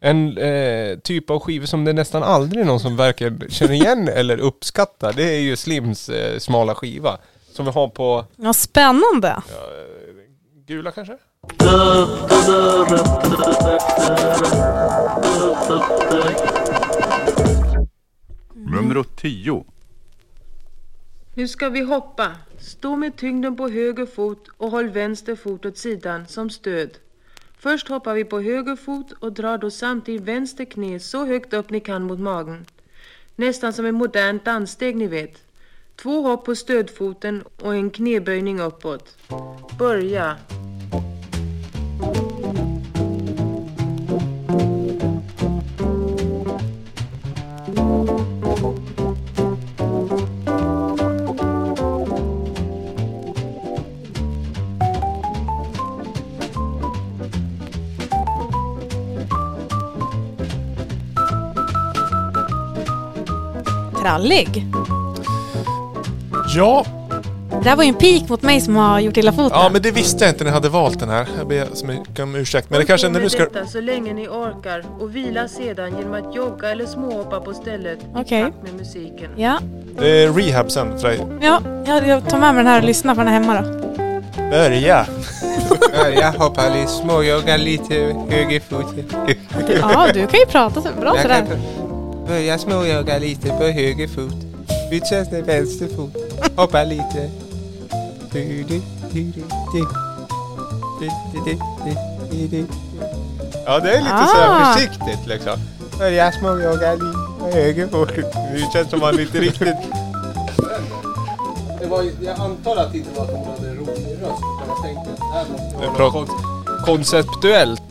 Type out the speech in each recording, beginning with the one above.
en typ av skivor som det nästan aldrig någon som verkar känna igen eller uppskatta. Det är ju Slims smala skiva som vi har på... Ja, spännande! Ja, gula kanske? Nummer 10. Nu ska vi hoppa. Stå med tyngden på höger fot och håll vänster fot åt sidan som stöd. Först hoppar vi på höger fot och drar då samtidigt vänster knä så högt upp ni kan mot magen. Nästan som en modern danssteg ni vet. 2 hopp på stödfoten och en knäböjning uppåt. Börja. Trallig. Ja. Det här var ju en pik mot mig som har gjort hela foten. Ja, men det visste jag inte när jag hade valt den här. Jag ber så mycket om ursäkt. Men det kanske när du ska... Detta så länge ni orkar och vila sedan genom att jogga eller småhoppa på stället. Okej. Okay. Med musiken. Ja. Det är rehab sen för dig. Ja, jag tar med mig den här och lyssnar på den här hemma då. Börja. Jag hoppar lite, småjoggar lite, höger fot. Ja, du kan ju prata så bra jag sådär. Börja småjogga lite på höger fot. Byt känns med vänster fot. Hoppa lite. Ja, det är lite så här försiktigt liksom. Börja småjogga lite på höger fot. Det känns som man inte riktigt... Det var, jag antar att det inte var att hon hade rolig röst. Jag tänkte att här måste vara konceptuellt.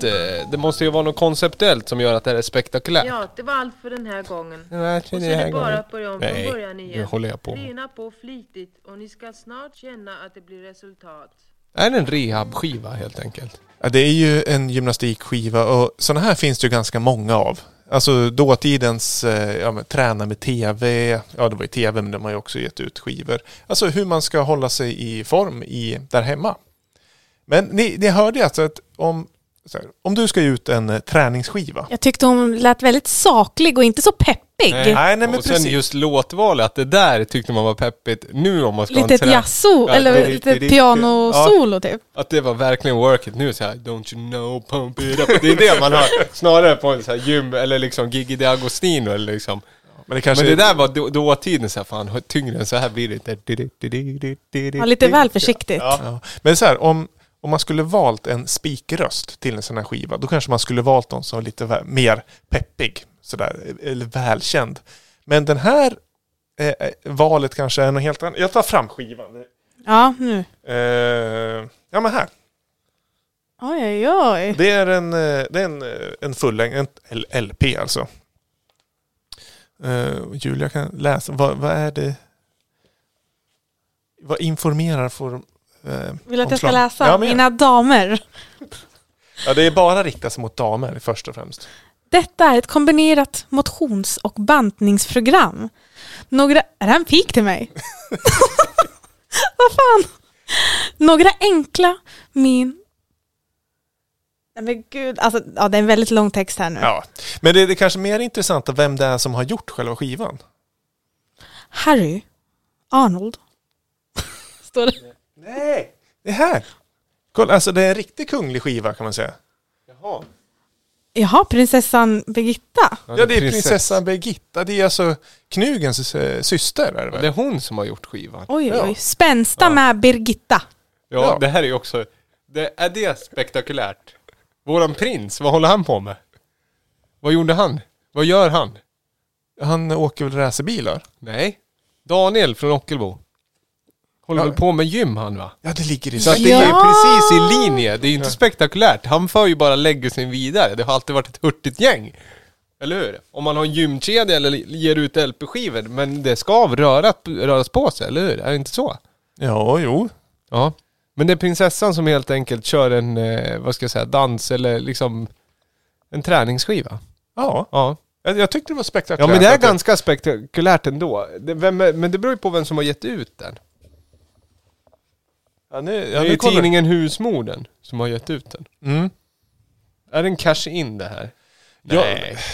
Det måste ju vara något konceptuellt som gör att det här är spektakulärt. Ja, det var allt för den här gången. Och så är det bara att börja om från början igen. Nu håller jag på. Träna på flitigt och ni ska snart känna att det blir resultat. Det är en rehabskiva helt enkelt. Ja, det är ju en gymnastikskiva och sådana här finns det ju ganska många av. Alltså dåtidens träna med tv. Ja, det var ju tv, men de har ju också gett ut skivor. Alltså hur man ska hålla sig i form där hemma. Men ni hörde alltså att om du ska ge ut en träningsskiva. Jag tyckte hon lät väldigt saklig och inte så peppig. Nej, men och precis. Sen just låtvalet, att det där tyckte man var peppigt. Nu om man ska lite jazzsolo eller lite pianosolo typ. Att det var verkligen work it nu så här, don't you know, pump it up. Det är det man har snarare på en så här gym eller liksom Gigi D'Agostino eller liksom. Men det där var dåtiden så här, fan tyngre än så här blir det. Ja, lite väl försiktigt. Ja. Men så här, om man skulle valt en spikröst till en sån här skiva, då kanske man skulle valt någon som är lite mer peppig sådär, eller välkänd. Men den här valet kanske är något helt annat. Jag tar fram skivan. Ja, nu. Ja, men här. Oj. Det är en fullängd, en LP alltså. Julia kan läsa. Vad är det? Vad informerar för... Vill att jag ska läsa? Ja, mina damer. Ja, det är bara riktat mot damer först och främst. Detta är ett kombinerat motions- och bantningsprogram. Är det en pik till mig? Vad fan? Några enkla Men gud, alltså, ja, det är en väldigt lång text här nu. Ja, men det är kanske mer intressant vem det är som har gjort själva skivan. Harry Arnold. Står det? Nej, det här. Kolla, alltså det är en riktig kunglig skiva kan man säga. Jaha, prinsessan Birgitta. Ja, det är prinsessan Birgitta. Det är alltså Knugens syster. Är det, väl? Det är hon som har gjort skivan. Oj. Spänsta med Birgitta. Ja, det här är ju också... Det är spektakulärt. Våran prins, vad håller han på med? Vad gjorde han? Vad gör han? Han åker väl racerbilar? Nej. Daniel från Ockelbo. Håller väl på med gym han va? Ja, det ligger i. Så det är ju precis i linje. Det är ju inte spektakulärt. Han får ju bara lägga sig vidare. Det har alltid varit ett hurtigt gäng. Eller hur? Om man har en gymkedja eller ger ut LP-skivor. Men det ska röras på sig, eller hur? Är det inte så? Ja, jo. Ja. Men det är prinsessan som helt enkelt kör en, vad ska jag säga, dans eller liksom en träningsskiva. Ja. Jag tyckte det var spektakulärt. Ja, men det är ganska spektakulärt ändå. Men det beror ju på vem som har gett ut den. Ja, det är ju tidningen Husmodern som har gett ut den. Mm. Är det en cash in det här? Ja,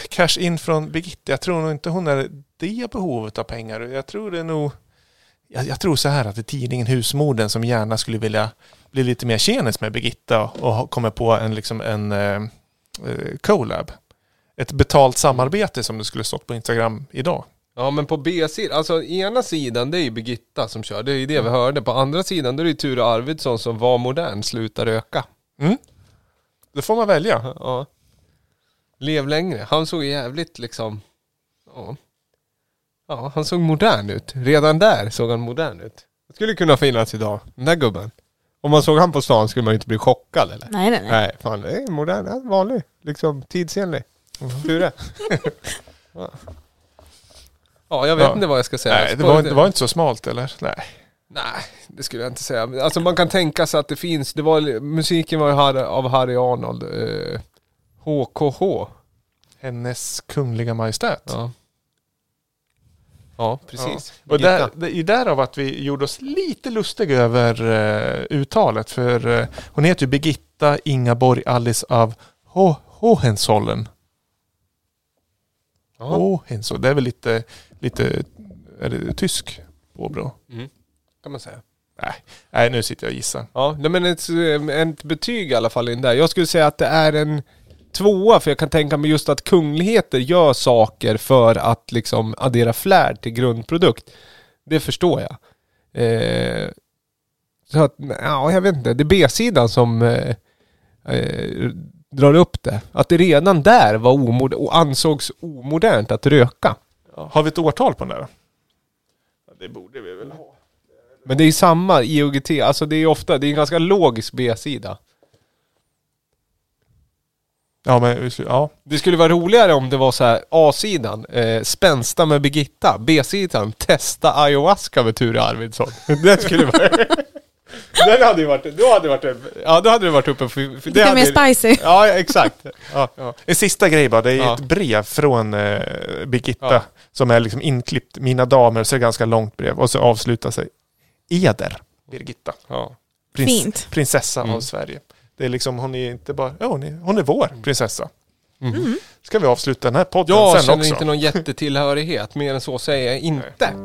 cash in från Birgitta. Jag tror nog inte hon är det behovet av pengar. Jag tror det är nog... Jag tror så här att det är tidningen Husmodern som gärna skulle vilja bli lite mer tjänis med Birgitta och komma på en collab. Ett betalt samarbete som det skulle stått på Instagram idag. Ja, men på B-sidan, alltså ena sidan det är ju Birgitta som kör, det är ju det vi hörde. På andra sidan det är ju Ture Arvidsson som var modern, slutar röka. Mm. Det får man välja. Ja. Lev längre. Han såg jävligt liksom... Ja. Ja, han såg modern ut. Redan där såg han modern ut. Det skulle kunna finnas idag, den där gubben. Om man såg han på stan skulle man inte bli chockad, eller? Nej. Nej, fan, det är modern, vanlig. Liksom tidsenlig. Ture. Ja, jag vet inte vad jag ska säga. Nej, det var inte så smalt, eller? Nej, det skulle jag inte säga. Alltså man kan tänka sig att det finns... musiken var ju av Harry Arnold. HKH. Hennes kungliga majestät. Ja, precis. Ja. Och därav att vi gjorde oss lite lustiga över uttalet. För hon heter ju Birgitta Ingeborg Alice av Hohenzollern. Hohenzollern. Det är väl lite är det tysk påbrå? Mm. Kan man säga. Nej, nu sitter jag och gissar. Ja, men ett betyg i alla fall in där. Jag skulle säga att det är en 2, för jag kan tänka mig just att kungligheter gör saker för att liksom addera flärd till grundprodukt. Det förstår jag. Så att, jag vet inte. Det är B-sidan som drar upp det. Att det redan där var och ansågs omodernt att röka. Ja. Har vi ett årtal på den där? Ja, det borde vi väl ha. Men det är ju samma IOGT. Alltså det är en ganska logisk B-sida. Ja, men ja. Det skulle vara roligare om det var så här: A-sidan, spänsta med Birgitta, B-sidan, testa ayahuasca med Ture Arvidsson. Det skulle vara. Den hade ju varit, då hade det varit uppe för det är mer spicy. Ja, exakt. Ja. En sista grej bara, det är ett brev från Birgitta som är liksom inklippt, mina damer, så är det ganska långt brev och så avslutar sig eder Birgitta. Ja. Prinsessa av Sverige. Det är liksom, hon är inte bara... hon är vår prinsessa. Mm. Ska vi avsluta den här podden sen också? Jag känner inte någon jättetillhörighet. Mer än så säger jag inte. Nej.